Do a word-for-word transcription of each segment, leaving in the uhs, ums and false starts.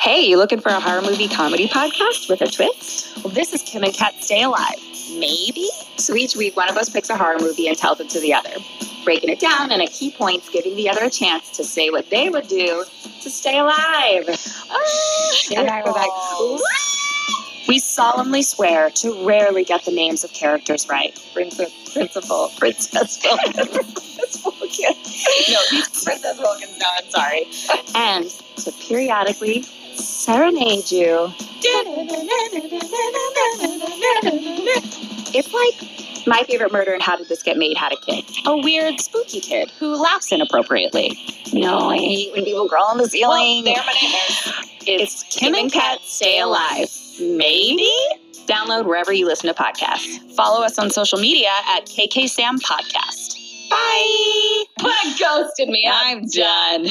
Hey, you looking for a horror movie comedy podcast with a twist? Well, this is Kim and Kat Stay Alive. Maybe? So each week, one of us picks a horror movie and tells it to the other, breaking it down and at key points, giving the other a chance to say what they would do to stay alive. Oh, and I was like, what? We solemnly swear to rarely get the names of characters right. Princess, Principal, Princess Wilkins. No, Princess Wilkins, no, I'm sorry. And to periodically serenade you. It's like My Favorite Murder and How Did This Get Made had a kid. A weird, spooky kid who laughs inappropriately. You know, I hate when people crawl on the ceiling. Well, they're my neighbors. It's, it's Kim and Kat Stay Alive. Maybe? Download wherever you listen to podcasts. Follow us on social media at K K Sam Podcast. Bye! Put a ghost in me. I'm done.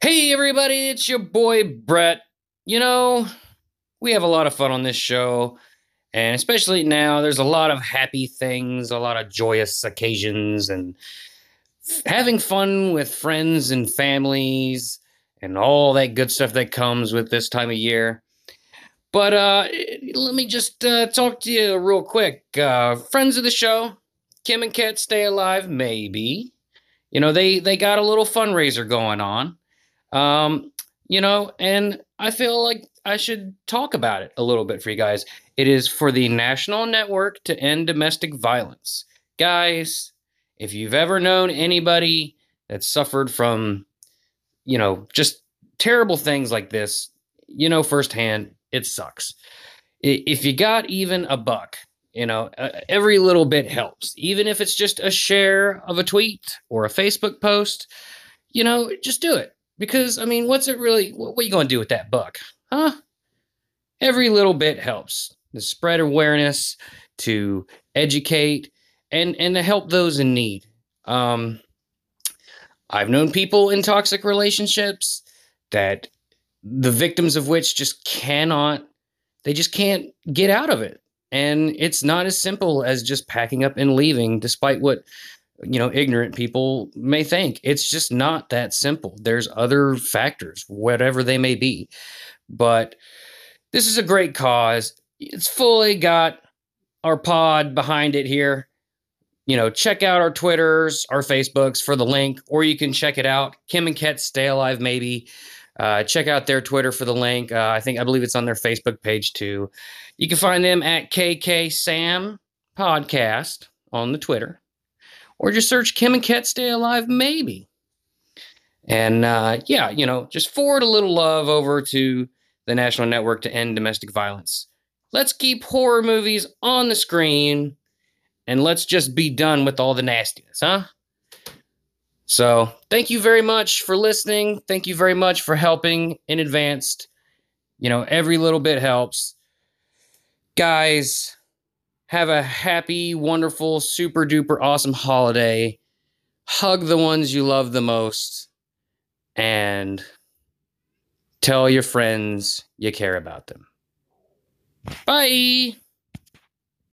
Hey everybody, it's your boy Brett. You know, we have a lot of fun on this show, and especially now, there's a lot of happy things, a lot of joyous occasions, and f- having fun with friends and families, and all that good stuff that comes with this time of year. But uh, let me just uh, talk to you real quick. Uh, friends of the show, Kim and Kat Stay Alive, maybe. You know, they, they got a little fundraiser going on. Um, you know, and I feel like I should talk about it a little bit for you guys. It is for the National Network to End Domestic Violence. Guys, if you've ever known anybody that suffered from, you know, just terrible things like this, you know, firsthand, it sucks. If you got even a buck, you know, every little bit helps. Even if it's just a share of a tweet or a Facebook post, you know, just do it. Because, I mean, what's it really, what are you going to do with that buck? Huh? Every little bit helps to spread awareness, to educate, and, and to help those in need. Um, I've known people in toxic relationships that the victims of which just cannot, they just can't get out of it. And it's not as simple as just packing up and leaving, despite what, you know, ignorant people may think. It's just not that simple. There's other factors, whatever they may be. But this is a great cause. It's fully got our pod behind it here. You know, check out our Twitters, our Facebooks for the link, or you can check it out. Kim and Kat Stay Alive, maybe. Uh, check out their Twitter for the link. Uh, I think, I believe it's on their Facebook page too. You can find them at K K Sam Podcast on the Twitter. Or just search Kim and Kat Stay Alive, maybe. And uh, yeah, you know, just forward a little love over to the National Network to End Domestic Violence. Let's keep horror movies on the screen, and let's just be done with all the nastiness, huh? So thank you very much for listening. Thank you very much for helping in advance. You know, every little bit helps. Guys, have a happy, wonderful, super duper awesome holiday. Hug the ones you love the most. And tell your friends you care about them. Bye.